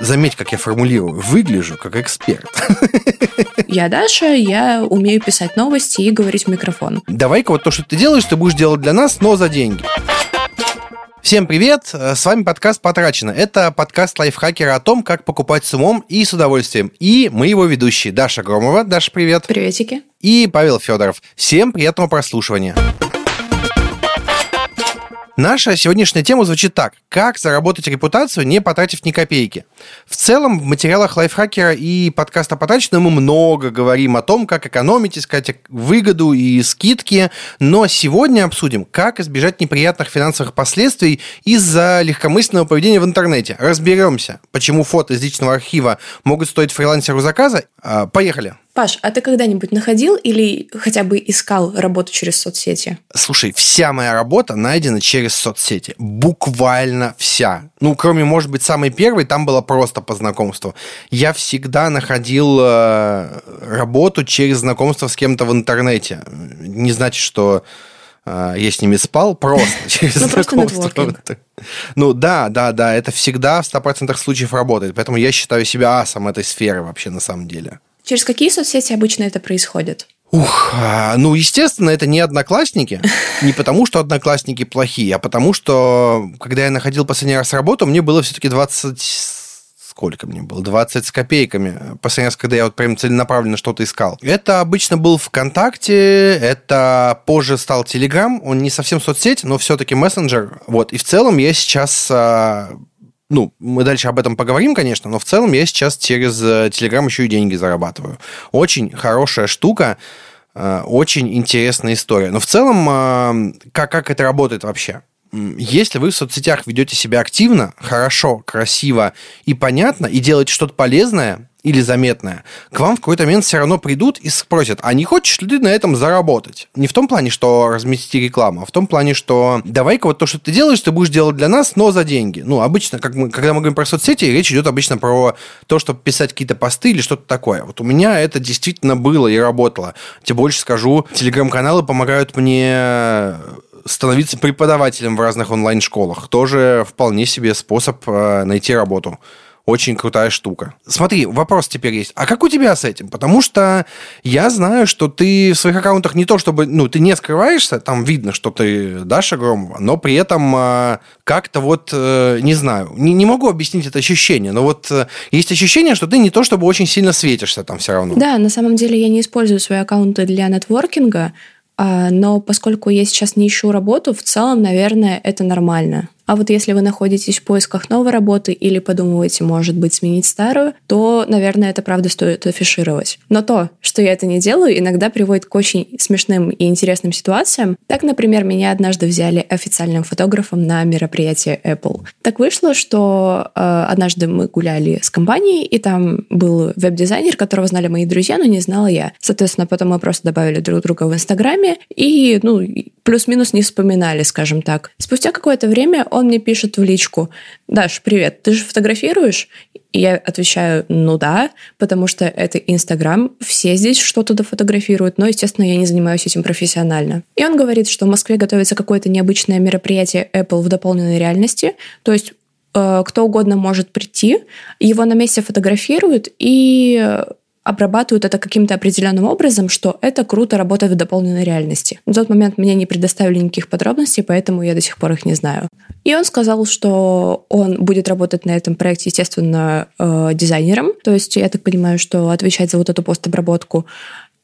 Заметь, как я формулирую. Выгляжу как эксперт. Я Даша, я умею писать новости и говорить в микрофон. Давай-ка вот то, что ты делаешь, ты будешь делать для нас, но за деньги. Всем привет, с вами подкаст «Потрачено». Это подкаст лайфхакера о том, как покупать с умом и с удовольствием. И мы его ведущие Даша Громова. Даша, привет. Приветики. И Павел Федоров. Всем приятного прослушивания. Наша сегодняшняя тема звучит так. Как заработать репутацию, не потратив ни копейки? В целом, в материалах лайфхакера и подкаста «Потрачено» мы много говорим о том, как экономить, искать выгоду и скидки. Но сегодня обсудим, как избежать неприятных финансовых последствий из-за легкомысленного поведения в интернете. Разберемся, почему фото из личного архива могут стоить фрилансеру заказа. Поехали! Паш, а ты когда-нибудь находил или хотя бы искал работу через соцсети? Слушай, вся моя работа найдена через соцсети. Буквально вся. Ну, кроме, может быть, самой первой, там было просто по знакомству. Я всегда находил работу через знакомство с кем-то в интернете. Не значит, что я с ними спал, просто через знакомство. Ну да, это всегда в 100% случаев работает. Поэтому я считаю себя асом этой сферы вообще на самом деле. Через какие соцсети обычно это происходит? Ну, естественно, это не одноклассники. Не потому, что одноклассники плохие, а потому, что, когда я находил последний раз работу, мне было все-таки 20... Сколько мне было? 20 с копейками. Последний раз, когда я вот прям целенаправленно что-то искал. Это обычно был ВКонтакте, это позже стал Телеграм. Он не совсем соцсеть, но все-таки мессенджер. Вот. И в целом я сейчас... Ну, мы дальше об этом поговорим, конечно, но в целом я сейчас через Telegram еще и деньги зарабатываю. Очень хорошая штука, очень интересная история. Но в целом, как это работает вообще? Если вы в соцсетях ведете себя активно, хорошо, красиво и понятно, и делаете что-то полезное или заметное, к вам в какой-то момент все равно придут и спросят, а не хочешь ли ты на этом заработать? Не в том плане, что разместить рекламу, а в том плане, что давай-ка вот то, что ты делаешь, ты будешь делать для нас, но за деньги. Ну, обычно, когда мы говорим про соцсети, речь идет обычно про то, чтобы писать какие-то посты или что-то такое. Вот у меня это действительно было и работало. Тебе больше скажу, телеграм-каналы помогают мне... становиться преподавателем в разных онлайн-школах. Тоже вполне себе способ найти работу. Очень крутая штука. Смотри, вопрос теперь есть. А как у тебя с этим? Потому что я знаю, что ты в своих аккаунтах не то чтобы... Ну, ты не скрываешься, там видно, что ты Даша Громова, но при этом как-то вот, не знаю, не могу объяснить это ощущение, но вот есть ощущение, что ты не то чтобы очень сильно светишься там все равно. Да, на самом деле я не использую свои аккаунты для нетворкинга, но поскольку я сейчас не ищу работу, в целом, наверное, это нормально. А вот если вы находитесь в поисках новой работы или подумываете, может быть, сменить старую, то, наверное, это правда стоит афишировать. Но то, что я это не делаю, иногда приводит к очень смешным и интересным ситуациям. Так, например, меня однажды взяли официальным фотографом на мероприятие Apple. Так вышло, что однажды мы гуляли с компанией, и там был веб-дизайнер, которого знали мои друзья, но не знала я. Соответственно, потом мы просто добавили друг друга в Инстаграме и, ну, плюс-минус не вспоминали, скажем так. Спустя какое-то время он мне пишет в личку: «Даш, привет, ты же фотографируешь?» И я отвечаю: «Ну да, потому что это Инстаграм, все здесь что-то дофотографируют, но, естественно, я не занимаюсь этим профессионально». И он говорит, что в Москве готовится какое-то необычное мероприятие Apple в дополненной реальности, то есть кто угодно может прийти, его на месте фотографируют и... обрабатывают это каким-то определенным образом, что это круто работает в дополненной реальности. На тот момент мне не предоставили никаких подробностей, поэтому я до сих пор их не знаю. И он сказал, что он будет работать на этом проекте, естественно, дизайнером. То есть, я так понимаю, что отвечать за вот эту постобработку.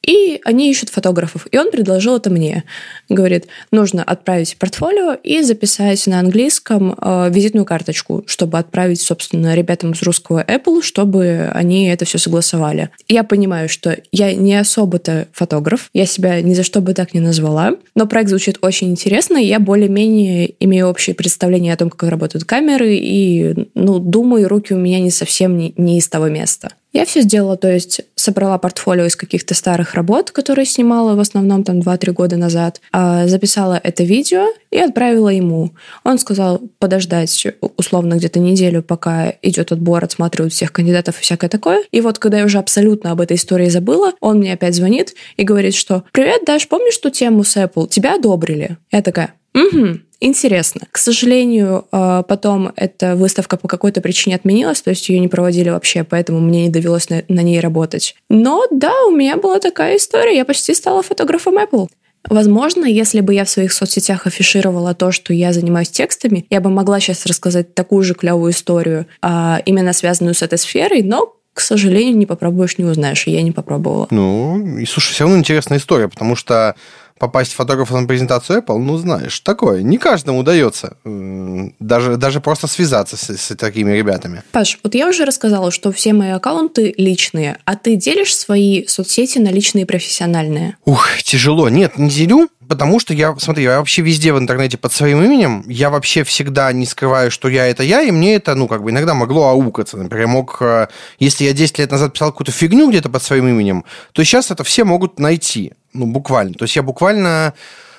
И они ищут фотографов. И он предложил это мне. Говорит, нужно отправить портфолио и записать на английском визитную карточку, чтобы отправить, собственно, ребятам из русского Apple, чтобы они это все согласовали. Я понимаю, что я не особо-то фотограф. Я себя ни за что бы так не назвала. Но проект звучит очень интересно. И я более-менее имею общее представление о том, как работают камеры. И, ну, думаю, руки у меня не совсем не из того места. Я все сделала, то есть собрала портфолио из каких-то старых работ, которые снимала в основном там 2-3 года назад, записала это видео и отправила ему. Он сказал подождать условно где-то неделю, пока идет отбор, отсматривают всех кандидатов и всякое такое. И вот когда я уже абсолютно об этой истории забыла, он мне опять звонит и говорит, что «Привет, Даш, помнишь ту тему с Apple? Тебя одобрили?» Я такая «Угу». интересно. К сожалению, потом эта выставка по какой-то причине отменилась, то есть ее не проводили вообще, поэтому мне не довелось на ней работать. Но да, у меня была такая история, я почти стала фотографом Apple. Возможно, если бы я в своих соцсетях афишировала то, что я занимаюсь текстами, я бы могла сейчас рассказать такую же клевую историю, именно связанную с этой сферой, но, к сожалению, не попробуешь, не узнаешь, и я не попробовала. Ну, и слушай, все равно интересная история, потому что попасть фотографом на презентацию Apple, ну, знаешь, такое. Не каждому удается даже просто связаться с такими ребятами. Паш, вот я уже рассказала, что все мои аккаунты личные, а ты делишь свои соцсети на личные и профессиональные? Ух, тяжело. Нет, не делю. Потому что я, смотри, я вообще везде в интернете под своим именем, я вообще всегда не скрываю, что я это я, и мне это, ну, как бы иногда могло аукаться. Например, если я 10 лет назад писал какую-то фигню где-то под своим именем, то сейчас это все могут найти, ну, буквально. То есть я буквально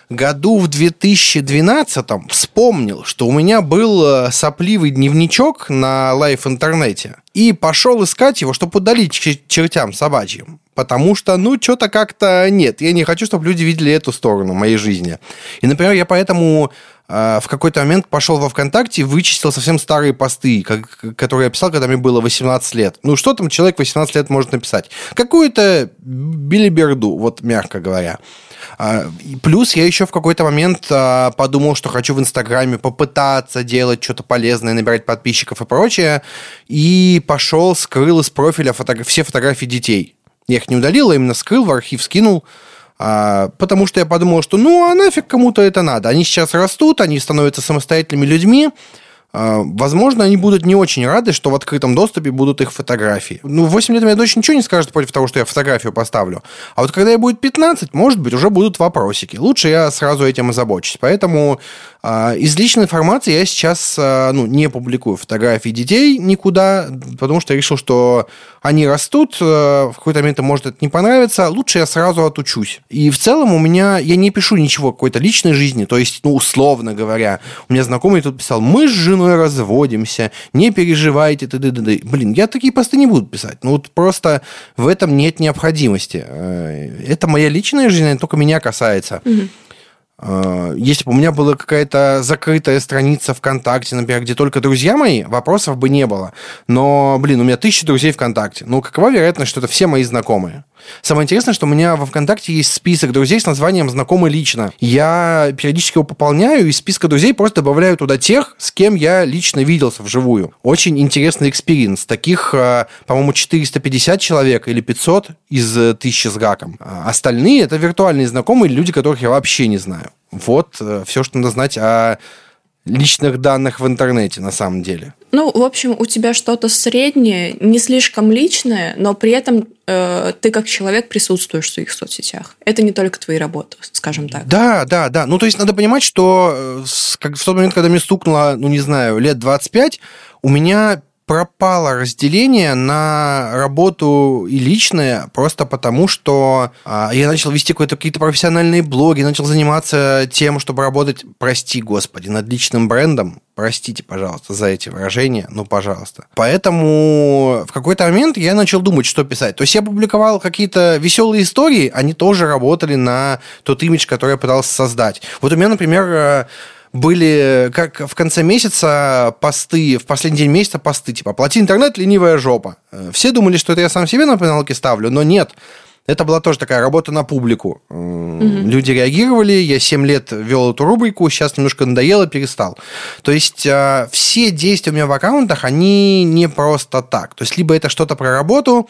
году в 2012-м вспомнил, что у меня был сопливый дневничок на LiveInternet, и пошел искать его, чтобы удалить чертям собачьим. Потому что, ну, что-то как-то нет. Я не хочу, чтобы люди видели эту сторону моей жизни. И, например, я поэтому в какой-то момент пошел во ВКонтакте, вычистил совсем старые посты, которые я писал, когда мне было 18 лет. Ну, что там человек 18 лет может написать? Какую-то билиберду, вот мягко говоря. Плюс я еще в какой-то момент подумал, что хочу в Инстаграме попытаться делать что-то полезное, набирать подписчиков и прочее. И пошел, скрыл из профиля все фотографии детей. Я их не удалил, а именно скрыл, в архив скинул, потому что я подумал, что ну а нафиг кому-то это надо. Они сейчас растут, они становятся самостоятельными людьми. Возможно, они будут не очень рады, что в открытом доступе будут их фотографии. Ну, в 8 лет моя дочь ничего не скажет против того, что я фотографию поставлю. А вот когда ей будет 15, может быть, уже будут вопросики. Лучше я сразу этим озабочусь. Поэтому из личной информации я сейчас не публикую фотографии детей никуда, потому что я решил, что они растут, в какой-то момент им может это не понравиться. Лучше я сразу отучусь. И в целом я не пишу ничего о какой-то личной жизни. То есть, условно говоря, у меня знакомый тут писал: мы с женой разводимся, не переживайте, т.д. Блин, я такие посты не буду писать. Просто в этом нет необходимости. Это моя личная жизнь, она только меня касается. Угу. Если бы у меня была какая-то закрытая страница ВКонтакте, например, где только друзья мои, вопросов бы не было. Но, блин, у меня 1000 друзей ВКонтакте. Какова вероятность, что это все мои знакомые? Самое интересное, что у меня во ВКонтакте есть список друзей с названием «Знакомы лично». Я периодически его пополняю, и из списка друзей просто добавляю туда тех, с кем я лично виделся вживую. Очень интересный экспириенс. Таких, по-моему, 450 человек или 500 из 1000 с гаком. Остальные – это виртуальные знакомые, люди, которых я вообще не знаю. Вот все, что надо знать о личных данных в интернете, на самом деле. В общем, у тебя что-то среднее, не слишком личное, но при этом ты как человек присутствуешь в своих соцсетях. Это не только твои работы, скажем так. Да. То есть надо понимать, что в тот момент, когда мне стукнуло, лет 25, у меня пропало разделение на работу и личное просто потому, что я начал вести какие-то профессиональные блоги, начал заниматься тем, чтобы работать, прости господи, над личным брендом. Простите, пожалуйста, за эти выражения, пожалуйста. Поэтому в какой-то момент я начал думать, что писать. То есть я публиковал какие-то веселые истории, они тоже работали на тот имидж, который я пытался создать. Вот у меня, например, были, как в конце месяца, посты, в последний день месяца посты, типа «Оплати интернет, ленивая жопа». Все думали, что это я сам себе напоминалки ставлю, но нет. Это была тоже такая работа на публику. Mm-hmm. Люди реагировали, я 7 лет вел эту рубрику, сейчас немножко надоело, перестал. То есть все действия у меня в аккаунтах, они не просто так. То есть либо это что-то про работу,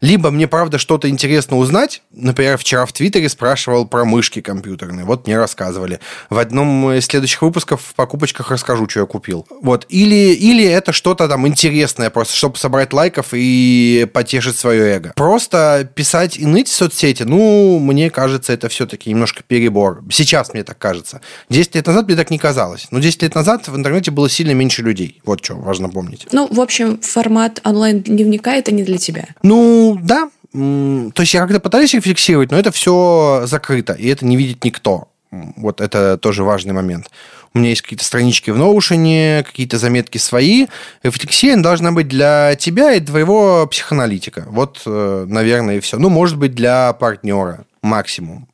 либо мне, правда, что-то интересно узнать. Например, вчера в Твиттере спрашивал про мышки компьютерные. Вот мне рассказывали. В одном из следующих выпусков в покупочках расскажу, что я купил. Вот. Или это что-то там интересное, просто чтобы собрать лайков и потешить свое эго. Просто писать и ныть в соцсети, мне кажется, это все-таки немножко перебор. Сейчас мне так кажется. 10 лет назад мне так не казалось. Но 10 лет назад в интернете было сильно меньше людей. Вот что важно помнить. В общем, формат онлайн-дневника – это не для тебя. Да, то есть я как-то пытаюсь рефлексировать, но это все закрыто, и это не видит никто. Вот это тоже важный момент. У меня есть какие-то странички в Notion, какие-то заметки свои. Рефлексия должна быть для тебя и твоего психоаналитика. Вот, наверное, и все. Может быть, для партнера максимум.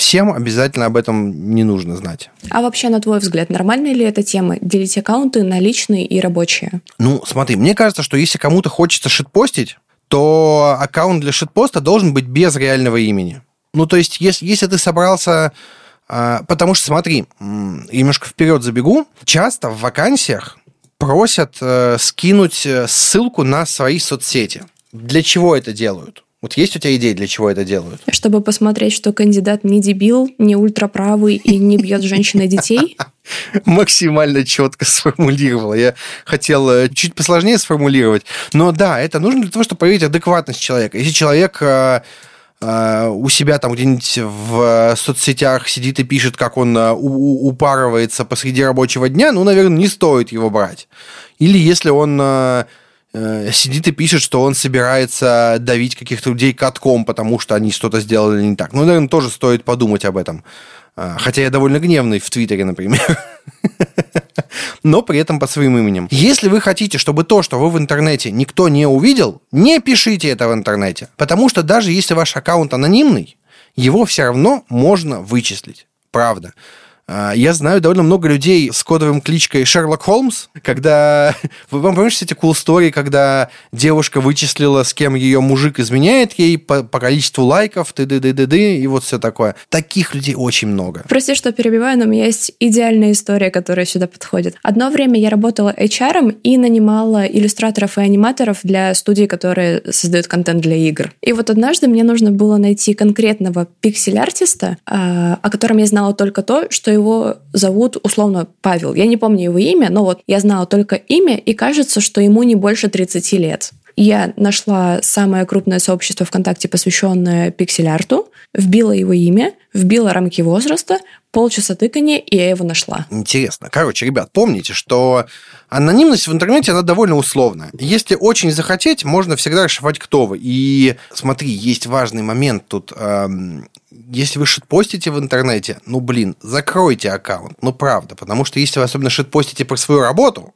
всем обязательно об этом не нужно знать. А вообще, на твой взгляд, нормальная ли эта тема? Делить аккаунты на личные и рабочие? Ну, смотри, мне кажется, что если кому-то хочется шитпостить, то аккаунт для шитпоста должен быть без реального имени. Ну, то есть, если ты собрался... Потому что, смотри, немножко вперед забегу, часто в вакансиях просят скинуть ссылку на свои соцсети. Для чего это делают? Вот есть у тебя идея, для чего это делают? Чтобы посмотреть, что кандидат не дебил, не ультраправый и не бьет женщин и детей? Максимально четко сформулировала. Я хотел чуть посложнее сформулировать. Но да, это нужно для того, чтобы проверить адекватность человека. Если человек у себя там где-нибудь в соцсетях сидит и пишет, как он упарывается посреди рабочего дня, ну, наверное, не стоит его брать. Или если он сидит и пишет, что он собирается давить каких-то людей катком, потому что они что-то сделали не так. Ну, наверное, тоже стоит подумать об этом. Хотя я довольно гневный в Твиттере, например. Но при этом под своим именем. Если вы хотите, чтобы то, что вы в интернете никто не увидел, не пишите это в интернете. Потому что даже если ваш аккаунт анонимный, его все равно можно вычислить. Правда. Я знаю довольно много людей с кодовым кличкой Sherlock Holmes, когда... Вы помните эти cool story, когда девушка вычислила, с кем ее мужик изменяет ей по количеству лайков, ты-ды-ды-ды-ды, и вот все такое. Таких людей очень много. Прости, что перебиваю, но у меня есть идеальная история, которая сюда подходит. Одно время я работала HR-ом и нанимала иллюстраторов и аниматоров для студий, которые создают контент для игр. И вот однажды мне нужно было найти конкретного пиксель-артиста, о котором я знала только то, что его зовут, условно, Павел. Я не помню его имя, но вот я знала только имя, и кажется, что ему не больше 30 лет. Я нашла самое крупное сообщество ВКонтакте, посвященное пиксель-арту, вбила его имя, вбила рамки возраста, полчаса тыкания, и я его нашла. Интересно. Короче, ребят, помните, что анонимность в интернете, она довольно условная. Если очень захотеть, можно всегда расшифровать, кто вы. И смотри, есть важный момент тут. Если вы шитпостите в интернете, ну, блин, закройте аккаунт. Ну, правда. Потому что если вы особенно шитпостите про свою работу...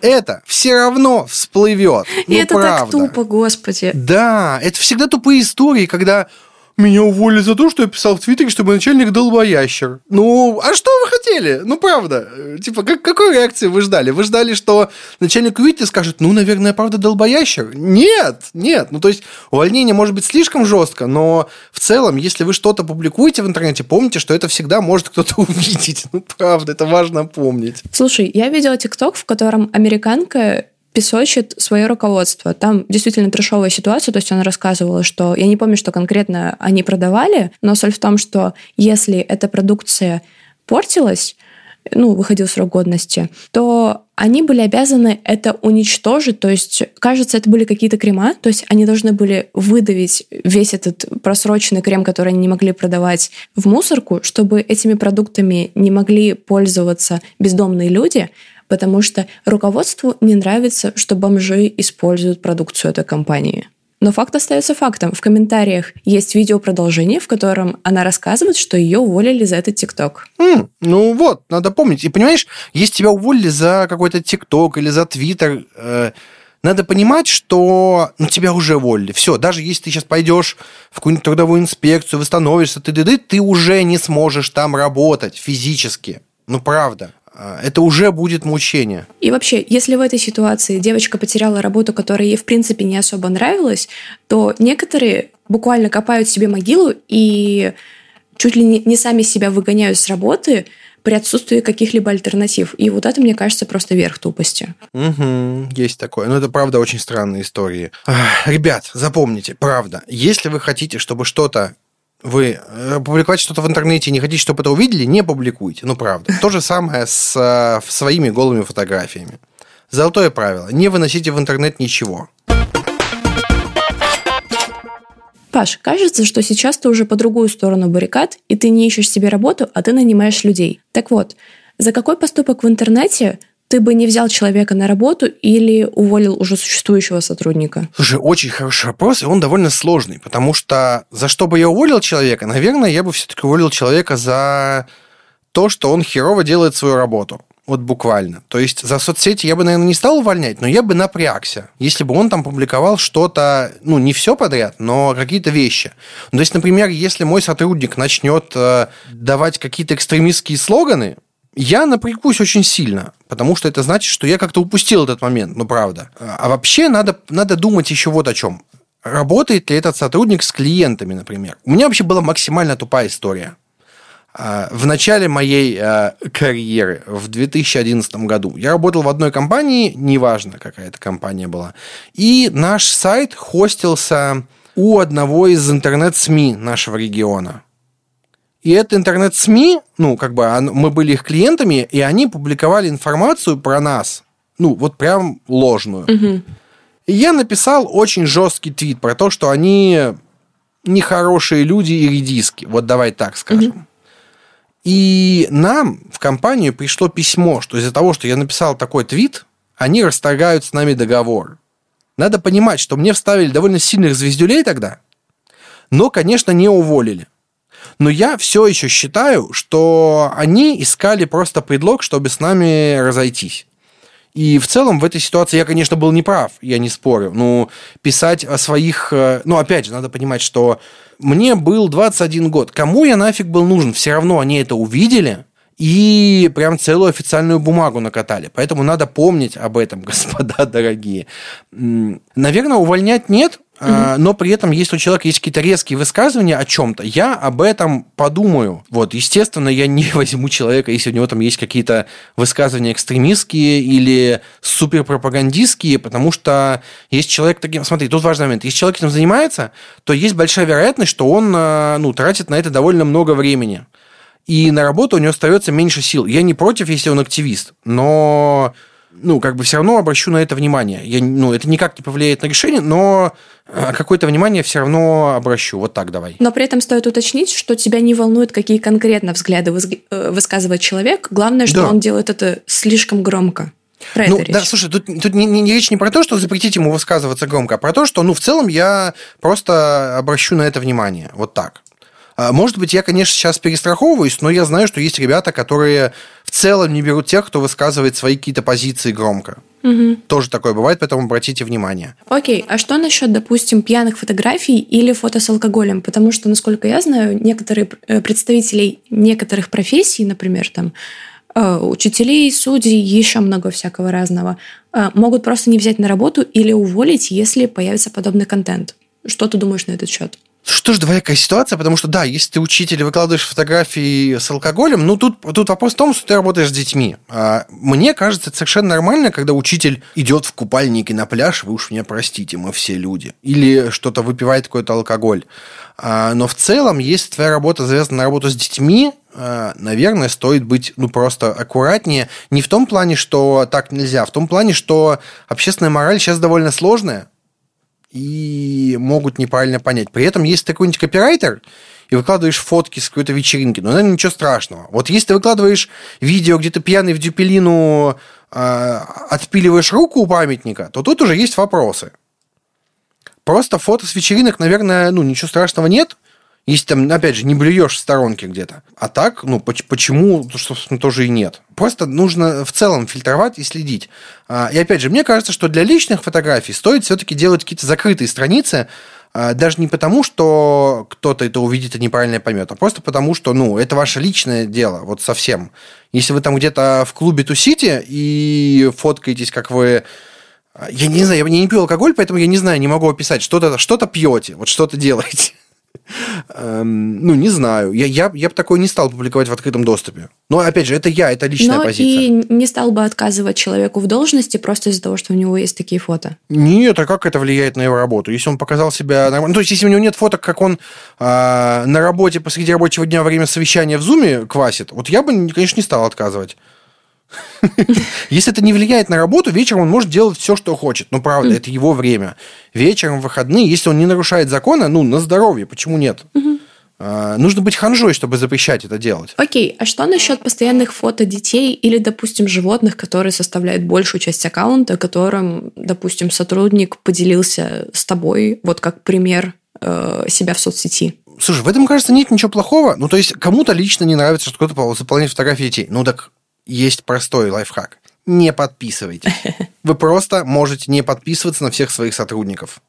Это все равно всплывет. Ну, и это правда. Так тупо, господи. Да, это всегда тупые истории, когда меня уволили за то, что я писал в Твиттере, что мой начальник долбоящер. Ну, а что вы хотели? Ну, правда. Типа, какой реакции вы ждали? Вы ждали, что начальник увидит и скажет, ну, наверное, правда долбоящер? Нет. Ну, то есть, увольнение может быть слишком жестко, но в целом, если вы что-то публикуете в интернете, помните, что это всегда может кто-то увидеть. Ну, правда, это важно помнить. Слушай, я видела TikTok, в котором американка песочит свое руководство. Там действительно трешовая ситуация, то есть она рассказывала, что... Я не помню, что конкретно они продавали, но соль в том, что если эта продукция портилась, ну, выходил срок годности, то они были обязаны это уничтожить, то есть, кажется, это были какие-то крема, то есть они должны были выдавить весь этот просроченный крем, который они не могли продавать, в мусорку, чтобы этими продуктами не могли пользоваться бездомные люди, потому что руководству не нравится, что бомжи используют продукцию этой компании. Но факт остается фактом. В комментариях есть видео-продолжение, в котором она рассказывает, что ее уволили за этот ТикТок. Ну вот, надо помнить. И понимаешь, если тебя уволили за какой-то ТикТок или за Твиттер, надо понимать, что тебя уже уволили. Все, даже если ты сейчас пойдешь в какую-нибудь трудовую инспекцию, восстановишься, ты уже не сможешь там работать физически. Ну правда. Это уже будет мучение. И вообще, если в этой ситуации девочка потеряла работу, которая ей, в принципе, не особо нравилась, то некоторые буквально копают себе могилу и чуть ли не сами себя выгоняют с работы при отсутствии каких-либо альтернатив. И вот это, мне кажется, просто верх тупости. Угу, есть такое. Но это, правда, очень странные истории. Ребят, запомните, правда, если вы хотите, чтобы что-то вы публиковать что-то в интернете и не хотите, чтобы это увидели, не публикуйте. Ну, правда. То же самое с своими голыми фотографиями. Золотое правило. Не выносите в интернет ничего. Паш, кажется, что сейчас ты уже по другую сторону баррикад, и ты не ищешь себе работу, а ты нанимаешь людей. Так вот, за какой поступок в интернете ты бы не взял человека на работу или уволил уже существующего сотрудника? Слушай, очень хороший вопрос, и он довольно сложный, потому что за что бы я уволил человека? Наверное, я бы все-таки уволил человека за то, что он херово делает свою работу. Вот буквально. То есть за соцсети я бы, наверное, не стал увольнять, но я бы напрягся, если бы он там публиковал что-то, ну, не все подряд, но какие-то вещи. Ну, то есть, например, если мой сотрудник начнет давать какие-то экстремистские слоганы, я напрягусь очень сильно, потому что это значит, что я как-то упустил этот момент, ну, правда. А вообще надо думать еще вот о чем. Работает ли этот сотрудник с клиентами, например? У меня вообще была максимально тупая история. В начале моей карьеры, в 2011 году, я работал в одной компании, неважно, какая это компания была, и наш сайт хостился у одного из интернет-СМИ нашего региона. И это интернет-СМИ, ну, как бы мы были их клиентами, и они публиковали информацию про нас, ну, вот прям ложную. Угу. И я написал очень жесткий твит про то, что они нехорошие люди и редиски, вот давай так скажем. Угу. И нам в компанию пришло письмо, что из-за того, что я написал такой твит, они расторгают с нами договор. Надо понимать, что мне вставили довольно сильных звездюлей тогда, но, конечно, не уволили. Но я все еще считаю, что они искали просто предлог, чтобы с нами разойтись. И в целом в этой ситуации я, конечно, был неправ, я не спорю. Но писать о своих... Ну, опять же, надо понимать, что мне был 21 год. Кому я нафиг был нужен? Все равно они это увидели и прям целую официальную бумагу накатали. Поэтому надо помнить об этом, господа дорогие. Наверное, увольнять нет, mm-hmm. но при этом, если у человека есть какие-то резкие высказывания о чем-то, я об этом подумаю. Вот, естественно, я не возьму человека, если у него там есть какие-то высказывания экстремистские или суперпропагандистские, потому что есть человек таким... Смотри, тут важный момент. Если человек этим занимается, то есть большая вероятность, что он, ну, тратит на это довольно много времени. И на работу у него остается меньше сил. Я не против, если он активист, но... Ну, как бы все равно обращу на это внимание. Я, ну, это никак не повлияет на решение, но какое-то внимание все равно обращу. Вот так давай. Но при этом стоит уточнить, что тебя не волнует, какие конкретно взгляды высказывает человек. Главное, что да. он делает это слишком громко. Про ну, это да, речь. Слушай, тут не речь не про то, что запретить ему высказываться громко, а про то, что, ну, в целом я просто обращу на это внимание. Вот так. Может быть, я, конечно, сейчас перестраховываюсь, но я знаю, что есть ребята, которые в целом не берут тех, кто высказывает свои какие-то позиции громко. Угу. Тоже такое бывает, поэтому обратите внимание. Окей, а что насчет, допустим, пьяных фотографий или фото с алкоголем? Потому что, насколько я знаю, некоторые представители некоторых профессий, например, там, учителей, судей, еще много всякого разного, могут просто не взять на работу или уволить, если появится подобный контент. Что ты думаешь на этот счет? Что ж, двоякая ситуация, потому что, да, если ты учитель и выкладываешь фотографии с алкоголем, ну, тут вопрос в том, что ты работаешь с детьми. Мне кажется, это совершенно нормально, когда учитель идет в купальнике на пляж, вы уж меня простите, мы все люди, или что-то выпивает какой-то алкоголь. Но в целом, если твоя работа завязана на работу с детьми, наверное, стоит быть, ну, просто аккуратнее. Не в том плане, что так нельзя, в том плане, что общественная мораль сейчас довольно сложная, и могут неправильно понять. При этом, если ты какой-нибудь копирайтер и выкладываешь фотки с какой-то вечеринки, ну, наверное, ничего страшного. Вот если ты выкладываешь видео, где ты пьяный в дюпелину отпиливаешь руку у памятника, то тут уже есть вопросы. Просто фото с вечеринок, наверное, ну, ничего страшного нет, если там, опять же, не блюешь в сторонке где-то. А так, ну, почему, собственно, тоже и нет. Просто нужно в целом фильтровать и следить. И опять же, мне кажется, что для личных фотографий стоит все-таки делать какие-то закрытые страницы, даже не потому, что кто-то это увидит и неправильно поймет, а просто потому, что, ну, это ваше личное дело, вот совсем. Если вы там где-то в клубе тусите и фоткаетесь, как вы... Я не знаю, я не пью алкоголь, поэтому я не знаю, не могу описать. Что-то пьете, вот что-то делаете. Ну, не знаю. Я бы такое не стал публиковать в открытом доступе. Но, опять же, это личная позиция. И не стал бы отказывать человеку в должности просто из-за того, что у него есть такие фото. Нет, а как это влияет на его работу? Если он показал себя нормально... То есть, если у него нет фоток, как он на работе посреди рабочего дня во время совещания в Зуме квасит, вот я бы, конечно, не стал отказывать. Если это не влияет на работу, вечером он может делать все, что хочет. Ну, правда, это его время. Вечером, в выходные, если он не нарушает закона, ну, на здоровье, почему нет? Нужно быть ханжой, чтобы запрещать это делать. Окей, а что насчет постоянных фото детей или, допустим, животных, которые составляют большую часть аккаунта, которым, допустим, сотрудник поделился с тобой, вот как пример себя в соцсети? Слушай, в этом, кажется, нет ничего плохого. Ну, то есть, кому-то лично не нравится, что кто-то заполняет фотографии детей. Ну, так... есть простой лайфхак. Не подписывайтесь. Вы просто можете не подписываться на всех своих сотрудников.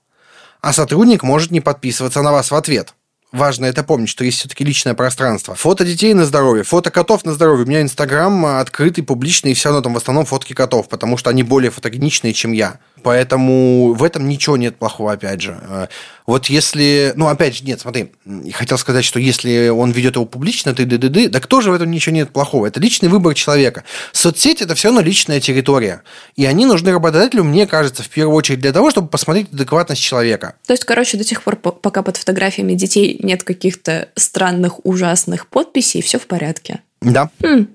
А сотрудник может не подписываться на вас в ответ. Важно это помнить, что есть все-таки личное пространство. Фото детей на здоровье, фото котов на здоровье. У меня Инстаграм открытый, публичный, и все равно там в основном фотки котов, потому что они более фотогеничные, чем я. Поэтому в этом ничего нет плохого, опять же. Вот если... Ну, опять же, нет, смотри. Хотел сказать, что если он ведет его публично, да кто же в этом ничего нет плохого? Это личный выбор человека. Соцсети – это все равно личная территория. И они нужны работодателю, мне кажется, в первую очередь для того, чтобы посмотреть адекватность человека. То есть, короче, до тех пор, пока под фотографиями детей нет каких-то странных, ужасных подписей, все в порядке. Да.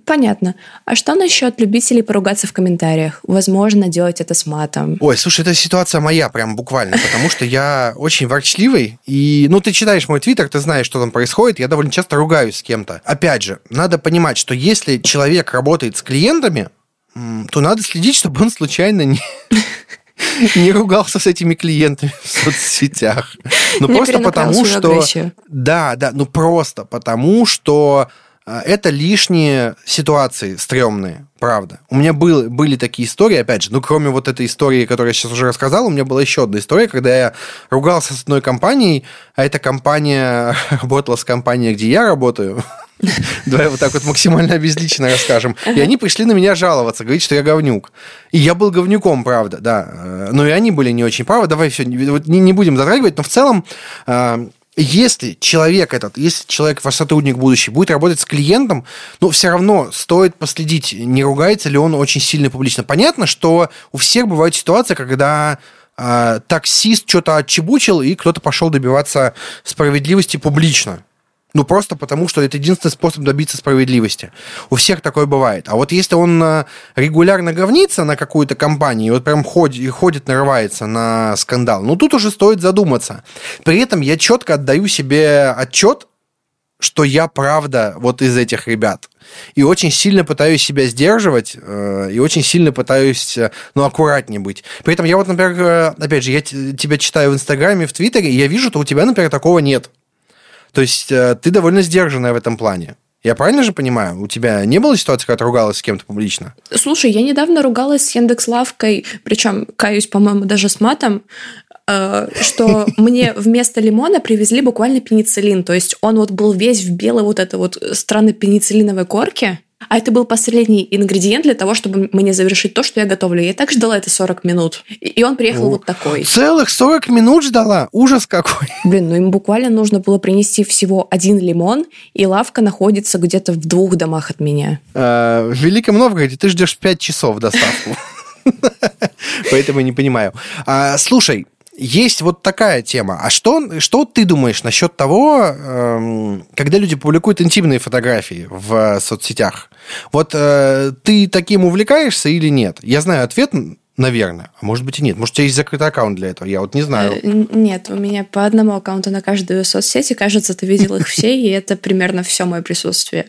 Понятно. А что насчет любителей поругаться в комментариях? Возможно, делать это с матом. Ой, слушай, это ситуация моя прям буквально, потому что я очень ворчливый. И, ну, ты читаешь мой твиттер, ты знаешь, что там происходит. Я довольно часто ругаюсь с кем-то. Опять же, надо понимать, что если человек работает с клиентами, то надо следить, чтобы он случайно не ругался с этими клиентами в соцсетях. Ну, просто потому что... Да, ну, просто потому что... Это лишние ситуации стрёмные, правда. У меня были такие истории, опять же, ну, кроме вот этой истории, которую я сейчас уже рассказал, у меня была еще одна история, когда я ругался с одной компанией, а эта компания работала с компанией, где я работаю. Давай вот так вот максимально обезлично расскажем. И они пришли на меня жаловаться, говорить, что я говнюк. И я был говнюком, правда, да. Но и они были не очень правы. Давай все, не будем затрагивать, но в целом... Если человек, ваш сотрудник будущий, будет работать с клиентом, ну, все равно стоит последить, не ругается ли он очень сильно публично. Понятно, что у всех бывают ситуации, когда таксист что-то отчебучил, и кто-то пошел добиваться справедливости публично. Ну, просто потому, что это единственный способ добиться справедливости. У всех такое бывает. А вот если он регулярно говнится на какую-то компанию, и вот прям ходит, нарывается на скандал, ну, тут уже стоит задуматься. При этом я четко отдаю себе отчет, что я правда вот из этих ребят. И очень сильно пытаюсь себя сдерживать, и очень сильно пытаюсь, ну, аккуратнее быть. При этом я вот, например, опять же, я тебя читаю в Инстаграме, в Твиттере, и я вижу, что у тебя, например, такого нет. То есть ты довольно сдержанная в этом плане. Я правильно же понимаю? У тебя не было ситуации, когда ты ругалась с кем-то публично? Слушай, я недавно ругалась с Яндекс-лавкой, причем, каюсь, по-моему, даже с матом, что мне вместо лимона привезли буквально пенициллин. То есть он вот был весь в белой вот этой вот странной пенициллиновой корке. А это был последний ингредиент для того, чтобы мне завершить то, что я готовлю. Я и так ждала это 40 минут. И он приехал вот такой. Целых 40 минут ждала? Ужас какой. Блин, ну им буквально нужно было принести всего один лимон, и лавка находится где-то в 2 домах от меня. В Великом Новгороде ты ждешь 5 часов доставку. Поэтому я не понимаю. Слушай, есть вот такая тема. А что ты думаешь насчет того, когда люди публикуют интимные фотографии в соцсетях? Вот ты таким увлекаешься или нет? Я знаю ответ, наверное. А может быть и нет. Может, у тебя есть закрытый аккаунт для этого? Я вот не знаю. Нет, у меня по одному аккаунту на каждую соцсети. Кажется, ты видел их все, и это примерно все мое присутствие.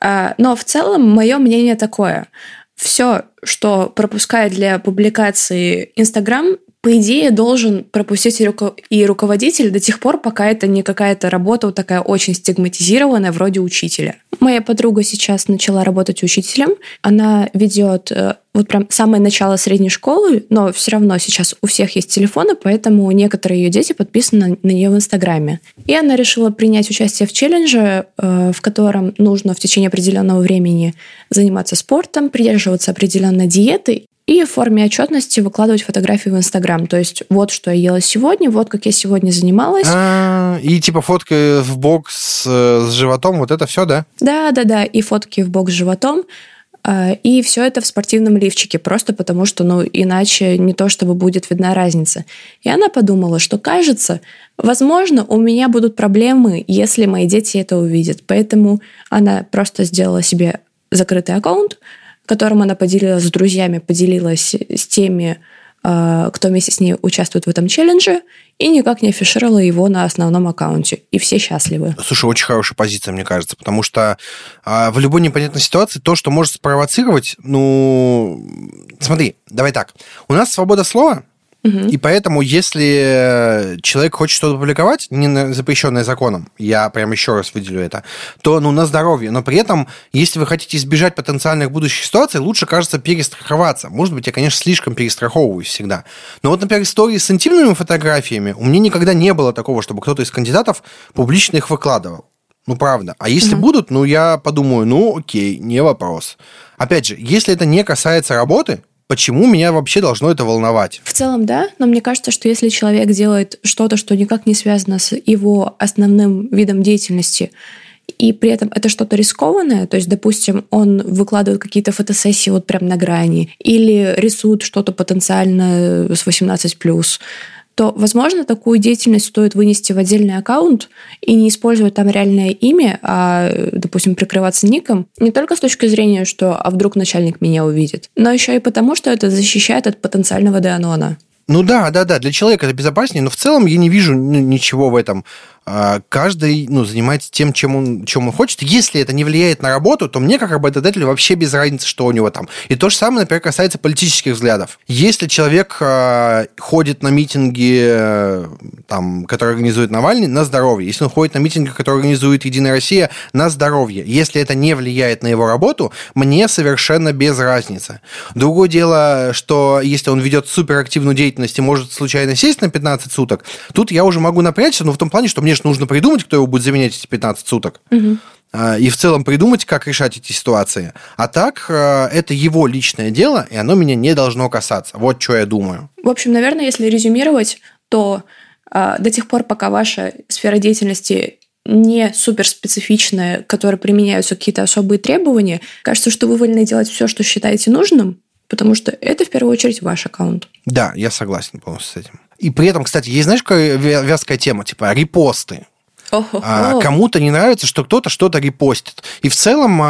Но в целом мое мнение такое. Все, что пропускает для публикации Инстаграм, по идее, должен пропустить и руководитель до тех пор, пока это не какая-то работа вот такая очень стигматизированная, вроде учителя. Моя подруга сейчас начала работать учителем. Она ведет вот прям самое начало средней школы, но все равно сейчас у всех есть телефоны, поэтому некоторые ее дети подписаны на нее в Инстаграме. И она решила принять участие в челлендже, в котором нужно в течение определенного времени заниматься спортом, придерживаться определенной диеты и в форме отчетности выкладывать фотографии в Инстаграм. То есть, вот что я ела сегодня, вот как я сегодня занималась. И типа фотки в бок с животом, вот это все, да? Да, и фотки в бок с животом. И все это в спортивном лифчике, просто потому что, ну, иначе не то чтобы будет видна разница. И она подумала, что, кажется, возможно, у меня будут проблемы, если мои дети это увидят. Поэтому она просто сделала себе закрытый аккаунт, которым она поделилась с друзьями, поделилась с теми, кто вместе с ней участвует в этом челлендже, и никак не афишировала его на основном аккаунте. И все счастливы. Слушай, очень хорошая позиция, мне кажется, потому что в любой непонятной ситуации то, что может спровоцировать, ну... Смотри, давай так. У нас свобода слова, Угу. И поэтому, если человек хочет что-то публиковать, не запрещенное законом, я прям еще раз выделю это, то ну, на здоровье. Но при этом, если вы хотите избежать потенциальных будущих ситуаций, лучше, кажется, перестраховаться. Может быть, я, конечно, слишком перестраховываюсь всегда. Но вот, например, истории с интимными фотографиями у меня никогда не было такого, чтобы кто-то из кандидатов публично их выкладывал. Ну, правда. А если будут, ну, я подумаю, ну, окей, не вопрос. Опять же, если это не касается работы, почему меня вообще должно это волновать? В целом, да, но мне кажется, что если человек делает что-то, что никак не связано с его основным видом деятельности, и при этом это что-то рискованное, то есть, допустим, он выкладывает какие-то фотосессии вот прям на грани, или рисует что-то потенциально с 18+, то, возможно, такую деятельность стоит вынести в отдельный аккаунт и не использовать там реальное имя, а, допустим, прикрываться ником, не только с точки зрения, что «а вдруг начальник меня увидит», но еще и потому, что это защищает от потенциального деанона. Ну да, для человека это безопаснее, но в целом я не вижу ничего в этом. Каждый занимается тем, чем он хочет. Если это не влияет на работу, то мне, как работодателю, вообще без разницы, что у него там. И то же самое, например, касается политических взглядов. Если человек ходит на митинги, там, которые организует Навальный, на здоровье. Если он ходит на митинги, которые организует Единая Россия, на здоровье. Если это не влияет на его работу, мне совершенно без разницы. Другое дело, что если он ведет суперактивную деятельность и может случайно сесть на 15 суток, тут я уже могу напрячься, но в том плане, что мне нужно придумать, кто его будет заменять эти 15 суток. Угу. И в целом придумать, как решать эти ситуации. А так, это его личное дело, и оно меня не должно касаться. Вот что я думаю. В общем, наверное, если резюмировать, то до тех пор, пока ваша сфера деятельности не суперспецифичная, к которой применяются какие-то особые требования, кажется, что вы вольны делать все, что считаете нужным, потому что это, в первую очередь, ваш аккаунт. Да, я согласен полностью с этим. И при этом, кстати, есть, знаешь, какая вязкая тема, типа репосты. Кому-то не нравится, что кто-то что-то репостит. И в целом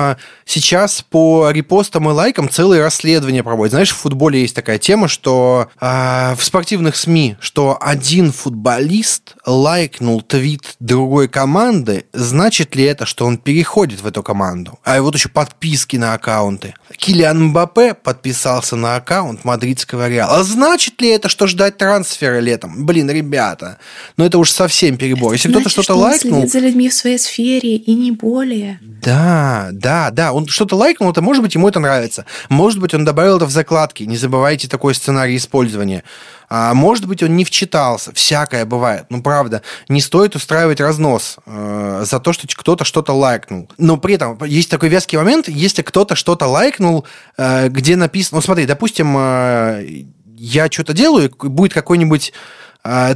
сейчас по репостам и лайкам целые расследования проводят. Знаешь, в футболе есть такая тема, что в спортивных СМИ, что один футболист лайкнул твит другой команды, значит ли это, что он переходит в эту команду? А и вот еще подписки на аккаунты. Килиан Мбаппе подписался на аккаунт мадридского Реала. А значит ли это, что ждать трансфера летом? Блин, ребята, ну это уж совсем перебор. Если кто-то что-то лайкнул... следит за людьми в своей сфере, и не более. Да. Он что-то лайкнул, то, может быть, ему это нравится. Может быть, он добавил это в закладки. Не забывайте такой сценарий использования. А может быть, он не вчитался. Всякое бывает. Ну, правда, не стоит устраивать разнос за то, что кто-то что-то лайкнул. Но при этом есть такой вязкий момент, если кто-то что-то лайкнул, где написано... Ну, смотри, допустим, я что-то делаю, и будет какой-нибудь...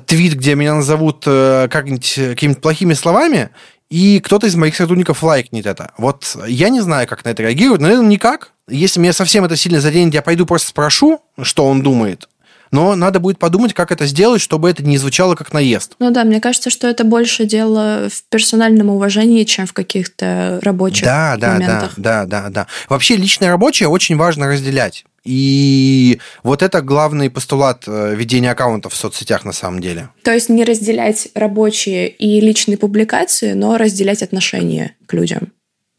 твит, где меня назовут какими-нибудь плохими словами, и кто-то из моих сотрудников лайкнет это. Вот я не знаю, как на это реагировать, но, наверное, никак. Если меня совсем это сильно заденет, я пойду просто спрошу, что он думает. Но надо будет подумать, как это сделать, чтобы это не звучало как наезд. Ну да, мне кажется, что это больше дело в персональном уважении, чем в каких-то рабочих моментах. Да. Вообще личное и рабочее очень важно разделять. И вот это главный постулат ведения аккаунтов в соцсетях на самом деле. То есть не разделять рабочие и личные публикации, но разделять отношения к людям.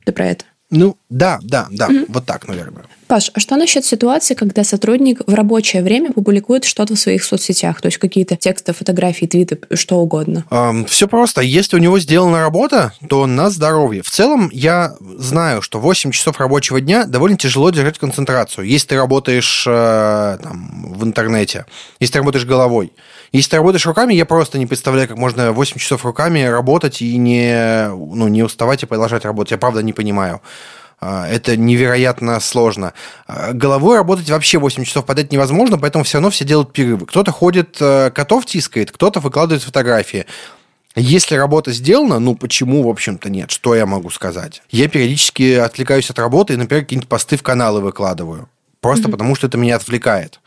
Ты про это? Ну, да. Mm-hmm. Вот так, наверное. Паш, а что насчет ситуации, когда сотрудник в рабочее время публикует что-то в своих соцсетях? То есть какие-то тексты, фотографии, твиты, что угодно? Все просто. Если у него сделана работа, то на здоровье. В целом, я знаю, что 8 часов рабочего дня довольно тяжело держать концентрацию. Если ты работаешь в интернете, если ты работаешь головой. Если ты работаешь руками, я просто не представляю, как можно 8 часов руками работать и не уставать и продолжать работать. Я правда не понимаю. Это невероятно сложно. Головой работать вообще 8 часов подряд невозможно, поэтому все равно все делают перерывы. Кто-то ходит, котов тискает, кто-то выкладывает фотографии. Если работа сделана, почему, в общем-то, нет? Что я могу сказать? Я периодически отвлекаюсь от работы и, например, какие-нибудь посты в каналы выкладываю. Просто потому, что это меня отвлекает.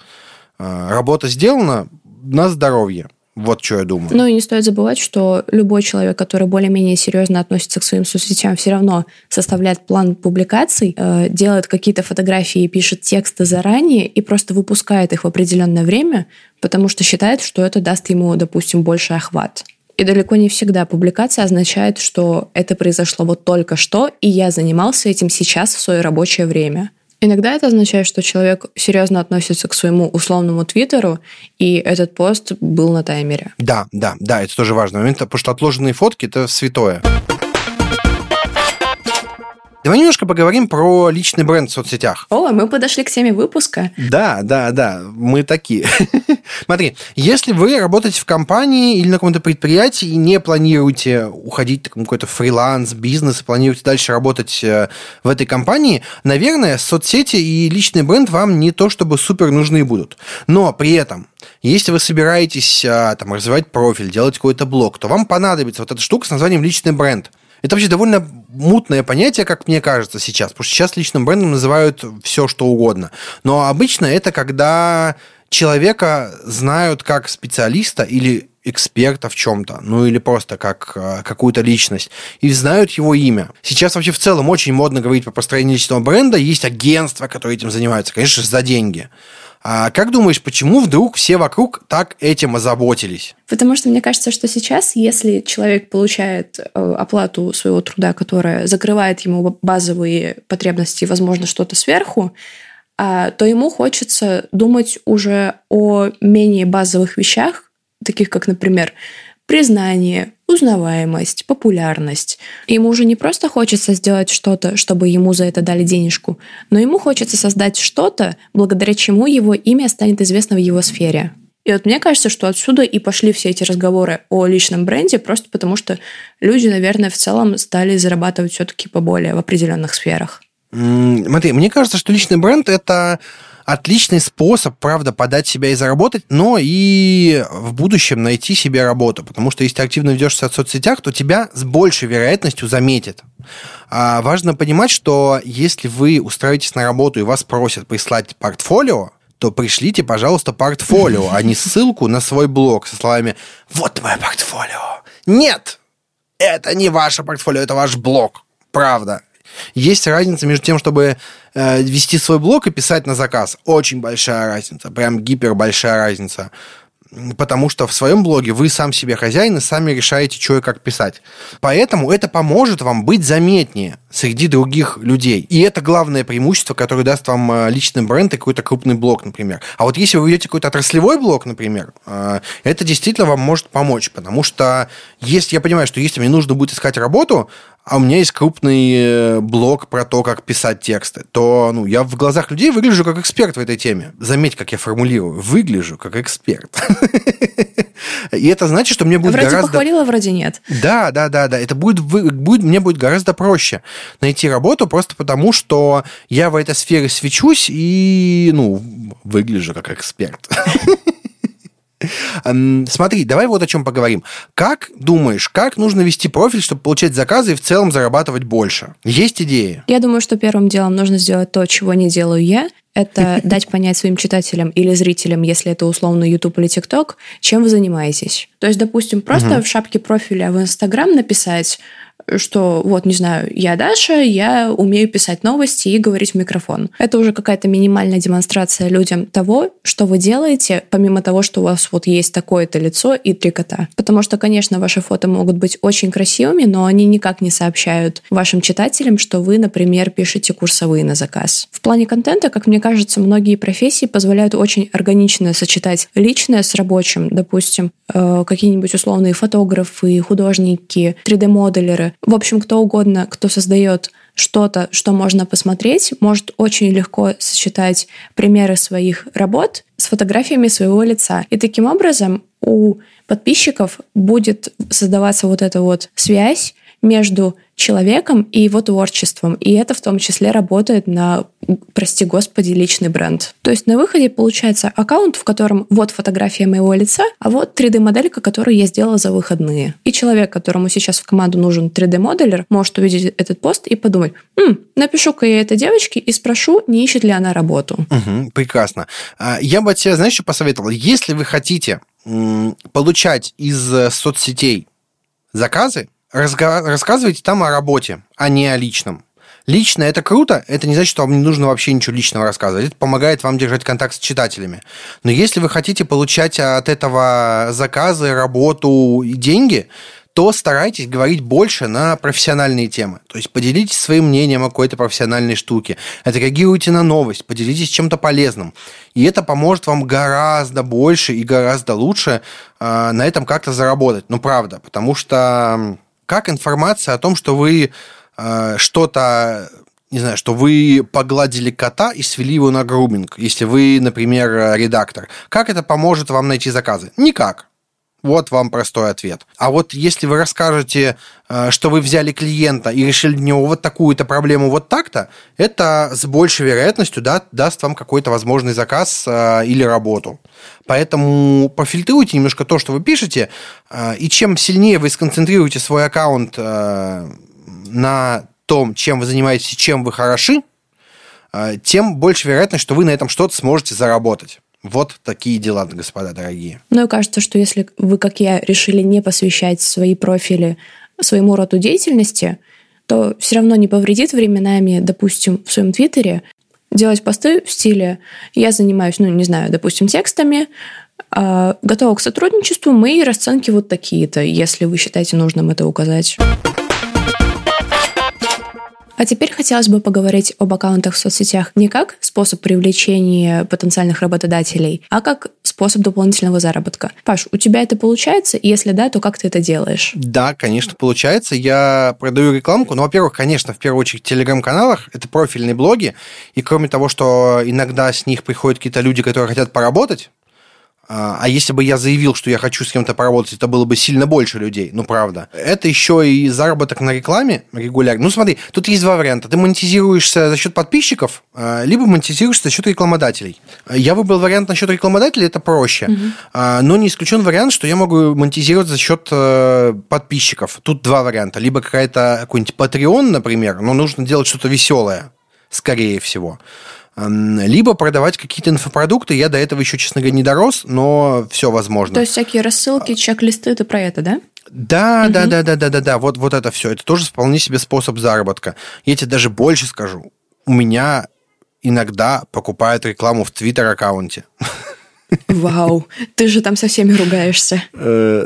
Работа сделана, на здоровье. Вот что я думаю. Ну и не стоит забывать, что любой человек, который более-менее серьезно относится к своим соцсетям, все равно составляет план публикаций, делает какие-то фотографии, пишет тексты заранее и просто выпускает их в определенное время, потому что считает, что это даст ему, допустим, больше охват. И далеко не всегда публикация означает, что это произошло вот только что, и я занимался этим сейчас в свое рабочее время. Иногда это означает, что человек серьезно относится к своему условному твиттеру, и этот пост был на таймере. Да, это тоже важный момент, потому что отложенные фотки – это святое. Давай немножко поговорим про личный бренд в соцсетях. О, мы подошли к теме выпуска. Да, мы такие. Смотри, если вы работаете в компании или на каком-то предприятии и не планируете уходить в какой-то фриланс-бизнес, планируете дальше работать в этой компании, наверное, соцсети и личный бренд вам не то чтобы супер нужны будут. Но при этом, если вы собираетесь там развивать профиль, делать какой-то блог, то вам понадобится вот эта штука с названием «личный бренд». Это вообще довольно мутное понятие, как мне кажется, сейчас. Потому что сейчас личным брендом называют все, что угодно. Но обычно это когда человека знают как специалиста или эксперта в чем-то, ну или просто как какую-то личность, и знают его имя. Сейчас вообще в целом очень модно говорить про построение личного бренда. Есть агентства, которые этим занимаются, конечно, за деньги. А как думаешь, почему вдруг все вокруг так этим озаботились? Потому что мне кажется, что сейчас, если человек получает оплату своего труда, которая закрывает ему базовые потребности и, возможно, что-то сверху, то ему хочется думать уже о менее базовых вещах, таких как, например, признание, узнаваемость, популярность. Ему уже не просто хочется сделать что-то, чтобы ему за это дали денежку, но ему хочется создать что-то, благодаря чему его имя станет известно в его сфере. И вот мне кажется, что отсюда и пошли все эти разговоры о личном бренде, просто потому что люди, наверное, в целом стали зарабатывать все-таки поболее в определенных сферах. Смотри, мне кажется, что личный бренд – это отличный способ, правда, подать себя и заработать, но и в будущем найти себе работу. Потому что если ты активно ведешься в соцсетях, то тебя с большей вероятностью заметят. А важно понимать, что если вы устраиваетесь на работу и вас просят прислать портфолио, то пришлите, пожалуйста, портфолио, а не ссылку на свой блог со словами «Вот мое портфолио». Нет, это не ваше портфолио, это ваш блог. Правда. Есть разница между тем, чтобы вести свой блог и писать на заказ. Очень большая разница, прям гипербольшая разница. Потому что в своем блоге вы сам себе хозяин и сами решаете, что и как писать. Поэтому это поможет вам быть заметнее среди других людей. И это главное преимущество, которое даст вам личный бренд и какой-то крупный блог, например. А вот если вы ведете какой-то отраслевой блог, например, это действительно вам может помочь. Потому что если я понимаю, что если мне нужно будет искать работу, а у меня есть крупный блог про то, как писать тексты, то я в глазах людей выгляжу как эксперт в этой теме. Заметь, как я формулирую. Выгляжу как эксперт. И это значит, что мне будет вроде гораздо... Вроде похвалила, вроде нет. Да. Это будет, мне будет гораздо проще найти работу просто потому, что я в этой сфере свечусь и, выгляжу как эксперт. Смотри, давай вот о чем поговорим. Как думаешь, как нужно вести профиль, чтобы получать заказы и в целом зарабатывать больше? Есть идеи? Я думаю, что первым делом нужно сделать то, чего не делаю я. Это дать понять своим читателям или зрителям, если это условно YouTube или TikTok, чем вы занимаетесь. То есть, допустим, просто в шапке профиля в Инстаграм написать, что вот, не знаю, я Даша, я умею писать новости и говорить в микрофон. Это уже какая-то минимальная демонстрация людям того, что вы делаете, помимо того, что у вас вот есть такое-то лицо и 3 кота. Потому что, конечно, ваши фото могут быть очень красивыми, но они никак не сообщают вашим читателям, что вы, например, пишете курсовые на заказ. В плане контента, как мне кажется, многие профессии позволяют очень органично сочетать личное с рабочим. Допустим, какие-нибудь условные фотографы, художники, 3D-моделеры. В общем, кто угодно, кто создает что-то, что можно посмотреть, может очень легко сочетать примеры своих работ с фотографиями своего лица. И таким образом у подписчиков будет создаваться вот эта вот связь между человеком и его творчеством. И это в том числе работает на, прости господи, личный бренд. То есть на выходе получается аккаунт, в котором вот фотография моего лица, а вот 3D-моделька, которую я сделала за выходные. И человек, которому сейчас в команду нужен 3D-моделер, может увидеть этот пост и подумать, напишу-ка я этой девочке и спрошу, не ищет ли она работу. Прекрасно. Я бы от себя, знаешь, что посоветовал? Если вы хотите получать из соцсетей заказы, рассказывайте там о работе, а не о личном. Лично это круто, это не значит, что вам не нужно вообще ничего личного рассказывать. Это помогает вам держать контакт с читателями. Но если вы хотите получать от этого заказы, работу и деньги, то старайтесь говорить больше на профессиональные темы. То есть поделитесь своим мнением о какой-то профессиональной штуке, отреагируйте на новость, поделитесь чем-то полезным. И это поможет вам гораздо больше и гораздо лучше на этом как-то заработать. Ну, правда, потому что как информация о том, что вы что-то... не знаю, что вы погладили кота и свели его на груминг, если вы, например, редактор. Как это поможет вам найти заказы? Никак. Вот вам простой ответ. А вот если вы расскажете, что вы взяли клиента и решили для него вот такую-то проблему вот так-то, это с большей вероятностью даст вам какой-то возможный заказ или работу. Поэтому пофильтруйте немножко то, что вы пишете, и чем сильнее вы сконцентрируете свой аккаунт на том, чем вы занимаетесь и чем вы хороши, тем больше вероятность, что вы на этом что-то сможете заработать. Вот такие дела, господа дорогие. Ну и кажется, что если вы, как я, решили не посвящать свои профили своему роду деятельности, то все равно не повредит временами, допустим, в своем Твиттере делать посты в стиле «я занимаюсь, ну, не знаю, допустим, текстами», «готова к сотрудничеству, мои расценки вот такие-то», если вы считаете нужным это указать. А теперь хотелось бы поговорить об аккаунтах в соцсетях не как способ привлечения потенциальных работодателей, а как способ дополнительного заработка. Паш, у тебя это получается? И если да, то как ты это делаешь? Да, конечно, получается. Я продаю рекламку. Ну, во-первых, конечно, в первую очередь в телеграм-каналах. Это профильные блоги. И кроме того, что иногда с них приходят какие-то люди, которые хотят поработать, а если бы я заявил, что я хочу с кем-то поработать, это было бы сильно больше людей, ну, правда. Это еще и заработок на рекламе регулярно. Ну, смотри, тут есть два варианта. Ты монетизируешься за счет подписчиков, либо монетизируешься за счет рекламодателей. Я выбрал вариант насчет рекламодателей, это проще. Но не исключен вариант, что я могу монетизировать за счет подписчиков. Тут два варианта. Либо какой-нибудь Patreon, например, но нужно делать что-то веселое, скорее всего. Либо продавать какие-то инфопродукты. Я до этого еще, честно говоря, не дорос, но все возможно. То есть всякие рассылки, чек-листы, ты про это, да? Да. Вот это все. Это тоже вполне себе способ заработка. Я тебе даже больше скажу. У меня иногда покупают рекламу в Твиттер-аккаунте. Вау, ты же там со всеми ругаешься.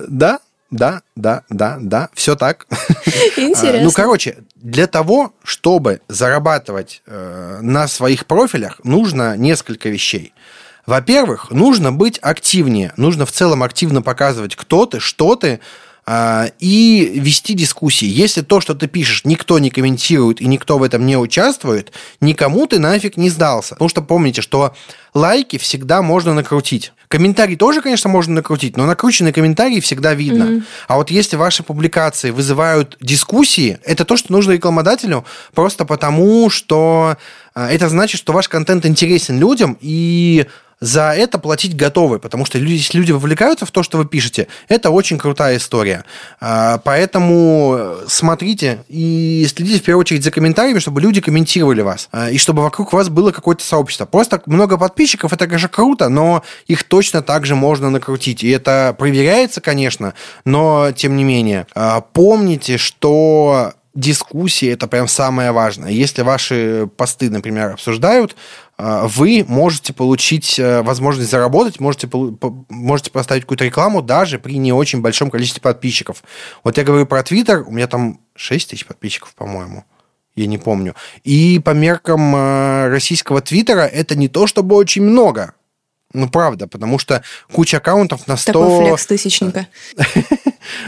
Да. Все так. Интересно. Ну, короче, для того, чтобы зарабатывать на своих профилях, нужно несколько вещей. Во-первых, нужно быть активнее. Нужно в целом активно показывать, кто ты, что ты, и вести дискуссии. Если то, что ты пишешь, никто не комментирует и никто в этом не участвует, никому ты нафиг не сдался. Потому что помните, что лайки всегда можно накрутить. Комментарий тоже, конечно, можно накрутить, но накрученные комментарии всегда видно. А вот если ваши публикации вызывают дискуссии, это то, что нужно рекламодателю, просто потому, что это значит, что ваш контент интересен людям, и за это платить готовы, потому что если люди вовлекаются в то, что вы пишете, это очень крутая история. Поэтому смотрите и следите в первую очередь за комментариями, чтобы люди комментировали вас, и чтобы вокруг вас было какое-то сообщество. Просто много подписчиков, это, конечно, круто, но их точно так же можно накрутить. И это проверяется, конечно, но тем не менее. Помните, что дискуссии – это прям самое важное. Если ваши посты, например, обсуждают, вы можете получить возможность заработать, можете поставить какую-то рекламу даже при не очень большом количестве подписчиков. Вот я говорю про Твиттер, у меня там 6 тысяч подписчиков, по-моему. Я не помню. И по меркам российского Твиттера это не то чтобы очень много. Ну, правда, потому что куча аккаунтов на 100... Такой флекс тысячника.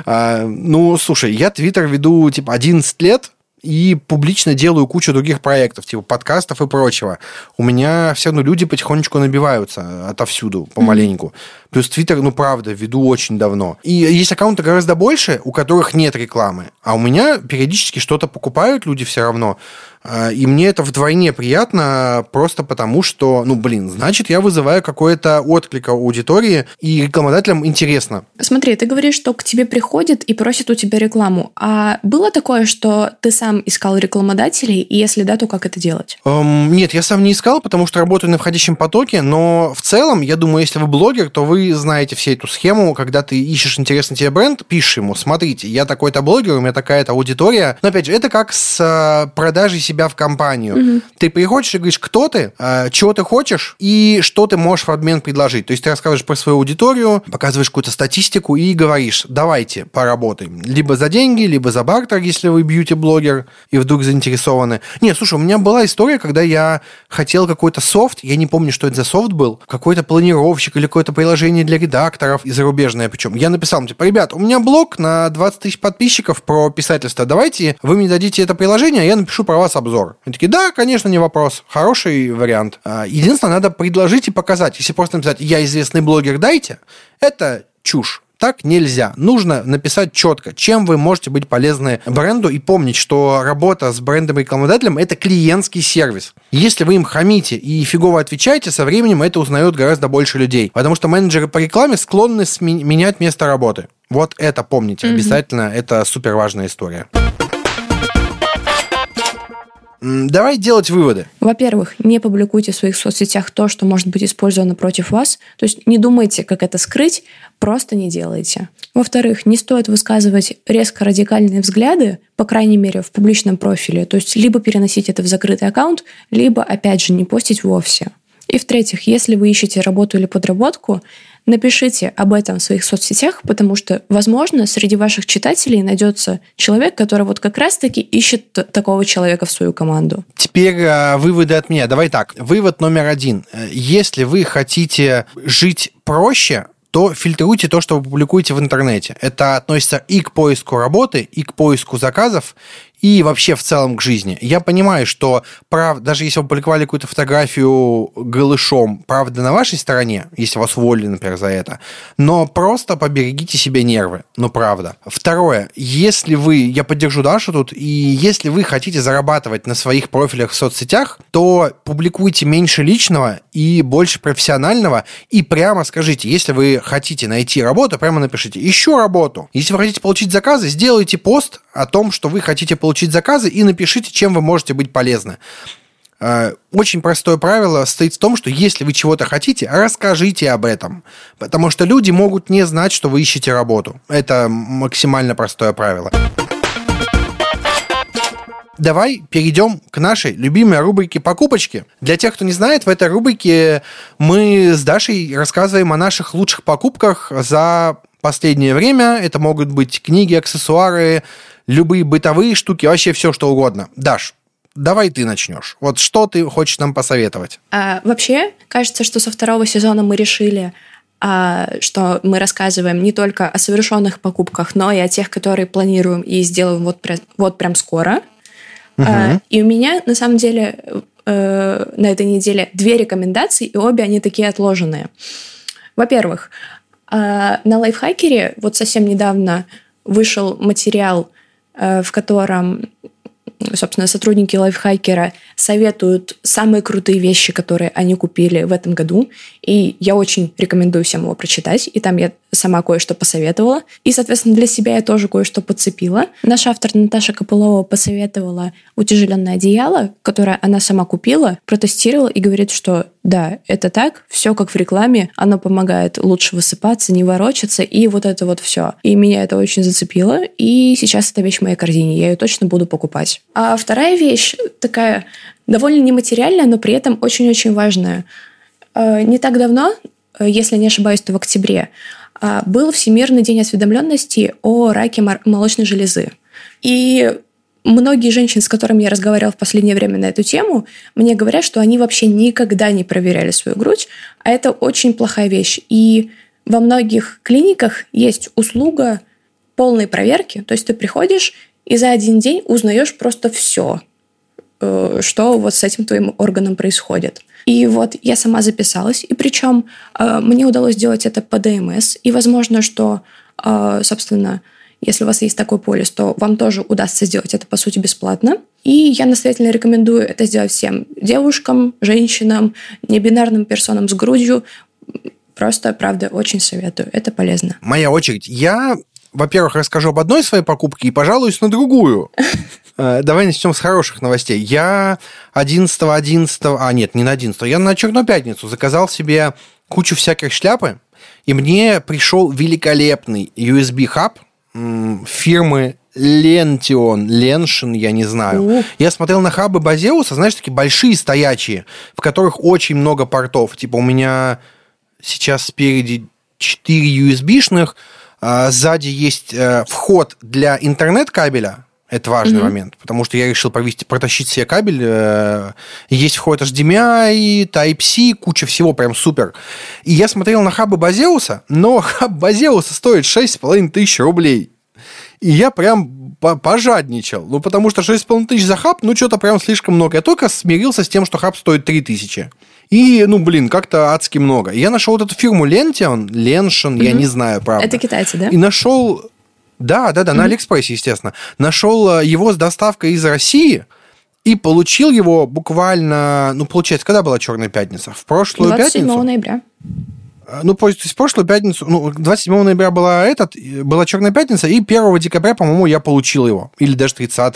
Ну, слушай, я Твиттер веду, 11 лет, и публично делаю кучу других проектов, типа подкастов и прочего. У меня все равно люди потихонечку набиваются отовсюду, помаленьку. Плюс Твиттер, ну, правда, веду очень давно. И есть аккаунты гораздо больше, у которых нет рекламы. А у меня периодически что-то покупают люди все равно. И мне это вдвойне приятно просто потому, что, ну, блин, значит, я вызываю какой-то отклик аудитории, и рекламодателям интересно. Смотри, ты говоришь, что к тебе приходят и просят у тебя рекламу. А было такое, что ты сам искал рекламодателей, и если да, то как это делать? Нет, я сам не искал, потому что работаю на входящем потоке, но в целом, я думаю, если вы блогер, то вы знаете всю эту схему, когда ты ищешь интересный тебе бренд, пишешь ему: смотрите, я такой-то блогер, у меня такая-то аудитория. Но, опять же, это как с продажей себя в компанию. Mm-hmm. Ты приходишь и говоришь, кто ты, чего ты хочешь и что ты можешь в обмен предложить. То есть ты рассказываешь про свою аудиторию, показываешь какую-то статистику и говоришь, давайте поработаем. Либо за деньги, либо за бартер, если вы бьюти-блогер и вдруг заинтересованы. Не, слушай, у меня была история, когда я хотел какой-то софт, я не помню, что это за софт был, какой-то планировщик или какое-то приложение для редакторов, и зарубежное причем. Я написал, типа, ребят, у меня блог на 20 тысяч подписчиков про писательство, давайте вы мне дадите это приложение, а я напишу про вас обзор. Они такие, да, конечно, не вопрос, хороший вариант. Единственное, надо предложить и показать. Если просто написать «я известный блогер, дайте», это чушь. Так нельзя. Нужно написать четко, чем вы можете быть полезны бренду, и помнить, что работа с брендом-рекламодателем – это клиентский сервис. Если вы им хамите и фигово отвечаете, со временем это узнает гораздо больше людей, потому что менеджеры по рекламе склонны менять место работы. Вот это помните обязательно, это суперважная история. Давай делать выводы. Во-первых, не публикуйте в своих соцсетях то, что может быть использовано против вас. То есть не думайте, как это скрыть, просто не делайте. Во-вторых, не стоит высказывать резко радикальные взгляды, по крайней мере, в публичном профиле. То есть либо переносить это в закрытый аккаунт, либо, опять же, не постить вовсе. И в-третьих, если вы ищете работу или подработку, напишите об этом в своих соцсетях, потому что, возможно, среди ваших читателей найдется человек, который вот как раз-таки ищет такого человека в свою команду. Теперь выводы от меня. Давай так. Вывод номер 1. Если вы хотите жить проще, то фильтруйте то, что вы публикуете в интернете. Это относится и к поиску работы, и к поиску заказов, и вообще в целом к жизни. Я понимаю, что даже если вы публиковали какую-то фотографию голышом, правда на вашей стороне, если вас уволили, например, за это, но просто поберегите себе нервы. Ну, правда. Второе. Если вы... Я поддержу Дашу тут. И если вы хотите зарабатывать на своих профилях в соцсетях, то публикуйте меньше личного и больше профессионального. И прямо скажите, если вы хотите найти работу, прямо напишите «Ищу работу». Если вы хотите получить заказы, сделайте пост о том, что вы хотите получить заказы, и напишите, чем вы можете быть полезны. Очень простое правило состоит в том, что если вы чего-то хотите, расскажите об этом, потому что люди могут не знать, что вы ищете работу. Это максимально простое правило. Давай перейдем к нашей любимой рубрике «Покупочки». Для тех, кто не знает, в этой рубрике мы с Дашей рассказываем о наших лучших покупках за последнее время. Это могут быть книги, аксессуары, любые бытовые штуки, вообще все, что угодно. Даш, давай ты начнешь. Вот что ты хочешь нам посоветовать? Вообще, кажется, что со второго сезона мы решили, что мы рассказываем не только о совершенных покупках, но и о тех, которые планируем и сделаем вот прям скоро. И у меня, на самом деле, на этой неделе 2 рекомендации, и обе они такие отложенные. Во-первых, на лайфхакере вот совсем недавно вышел материал, в котором, собственно, сотрудники лайфхакера советуют самые крутые вещи, которые они купили в этом году. И я очень рекомендую всем его прочитать. И там я сама кое-что посоветовала. И, соответственно, для себя я тоже кое-что подцепила. Наш автор Наташа Копылова посоветовала утяжеленное одеяло, которое она сама купила, протестировала и говорит, что да, это так, все как в рекламе, оно помогает лучше высыпаться, не ворочаться и вот это вот все. И меня это очень зацепило, и сейчас эта вещь в моей корзине, я ее точно буду покупать. А вторая вещь такая довольно нематериальная, но при этом очень-очень важная. Не так давно, если не ошибаюсь, то в октябре, был Всемирный день осведомленности о раке молочной железы. И многие женщины, с которыми я разговаривала в последнее время на эту тему, мне говорят, что они вообще никогда не проверяли свою грудь, а это очень плохая вещь. И во многих клиниках есть услуга полной проверки, то есть ты приходишь и за один день узнаешь просто все, что вот с этим твоим органом происходит. И вот я сама записалась, и причем мне удалось сделать это по ДМС, и возможно, что, собственно, если у вас есть такой полис, то вам тоже удастся сделать это, по сути, бесплатно. И я настоятельно рекомендую это сделать всем девушкам, женщинам, небинарным персонам с грудью. Просто, правда, очень советую. Это полезно. Моя очередь. Я, во-первых, расскажу об одной своей покупке и пожалуюсь на другую. Давай начнем с хороших новостей. Я 11-11... А, нет, не на 11. Я на Черную пятницу заказал себе кучу всяких шляпы, и мне пришел великолепный USB-хаб фирмы Lention, Lention, я не знаю. Я смотрел на хабы Базеуса, знаешь, такие большие стоячие, в которых очень много портов. Типа у меня сейчас спереди 4 USB-шных, сзади есть вход для интернет-кабеля. Это важный момент, потому что я решил протащить себе кабель. Есть вход HDMI, Type-C, куча всего, прям супер. И я смотрел на хабы Базеуса, но хаб Базеуса стоит 6500 рублей. И я прям пожадничал. Ну, потому что 6500 за хаб, ну, что-то прям слишком много. Я только смирился с тем, что хаб стоит 3000. И, ну, блин, как-то адски много. И я нашел вот эту фирму Lention, я не знаю, правда. Это китайцы, да? И нашел... Да, на Алиэкспрессе, естественно. Нашел его с доставкой из России и получил его буквально... Ну, получается, когда была «Черная пятница»? В прошлую 27 пятницу? 27 ноября. Ну, то есть в прошлую пятницу... Ну, 27 ноября была «Черная пятница», и 1 декабря, по-моему, я получил его. Или даже 30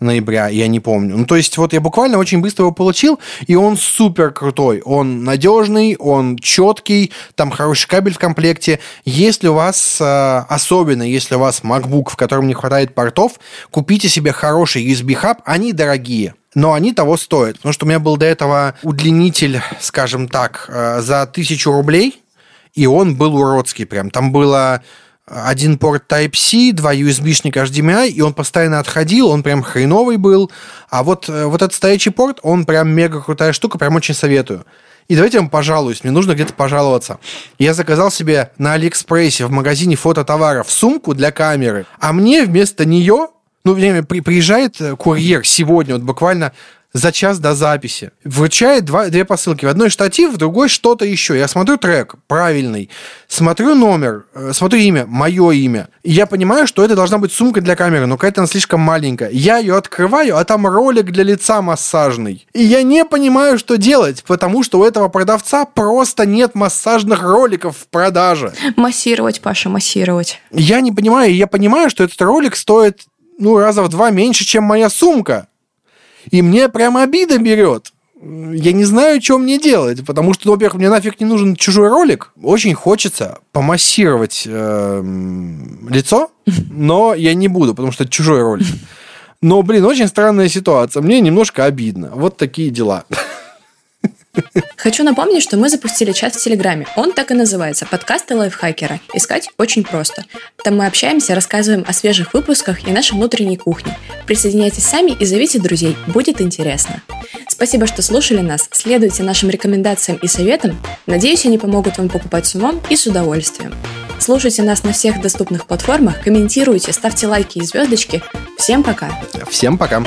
ноября, я не помню. Ну, то есть вот я буквально очень быстро его получил, и он супер крутой. Он надежный, он четкий, там хороший кабель в комплекте. Если у вас, особенно если у вас MacBook, в котором не хватает портов, купите себе хороший USB-хаб, они дорогие. Но они того стоят, потому что у меня был до этого удлинитель, скажем так, за 1000 рублей, и он был уродский прям. Там было 1 порт Type-C, 2 USB-шника HDMI, и он постоянно отходил, он прям хреновый был. А вот этот стоячий порт, он прям мега крутая штука, прям очень советую. И давайте я вам пожалуюсь, мне нужно где-то пожаловаться. Я заказал себе на Алиэкспрессе в магазине фототоваров сумку для камеры, а мне вместо нее... Ну, приезжает курьер сегодня, вот буквально за час до записи, вручает 2 посылки. В одной штатив, в другой что-то еще. Я смотрю трек, правильный, смотрю номер, смотрю имя, мое имя. И я понимаю, что это должна быть сумка для камеры, но какая-то она слишком маленькая. Я ее открываю, а там ролик для лица массажный. И я не понимаю, что делать, потому что у этого продавца просто нет массажных роликов в продаже. Массировать, Паша, массировать. Я не понимаю, я понимаю, что этот ролик стоит... Ну, раза в 2 меньше, чем моя сумка. И мне прям обида берет. Я не знаю, что мне делать, потому что, ну, во-первых, мне нафиг не нужен чужой ролик. Очень хочется помассировать лицо, но я не буду, потому что это чужой ролик. Но, блин, очень странная ситуация. Мне немножко обидно. Вот такие дела. Хочу напомнить, что мы запустили чат в Телеграме. Он так и называется – «Подкасты лайфхакера». Искать очень просто. Там мы общаемся, рассказываем о свежих выпусках и нашей внутренней кухне. Присоединяйтесь сами и зовите друзей. Будет интересно. Спасибо, что слушали нас. Следуйте нашим рекомендациям и советам. Надеюсь, они помогут вам покупать с умом и с удовольствием. Слушайте нас на всех доступных платформах, комментируйте, ставьте лайки и звездочки. Всем пока! Всем пока!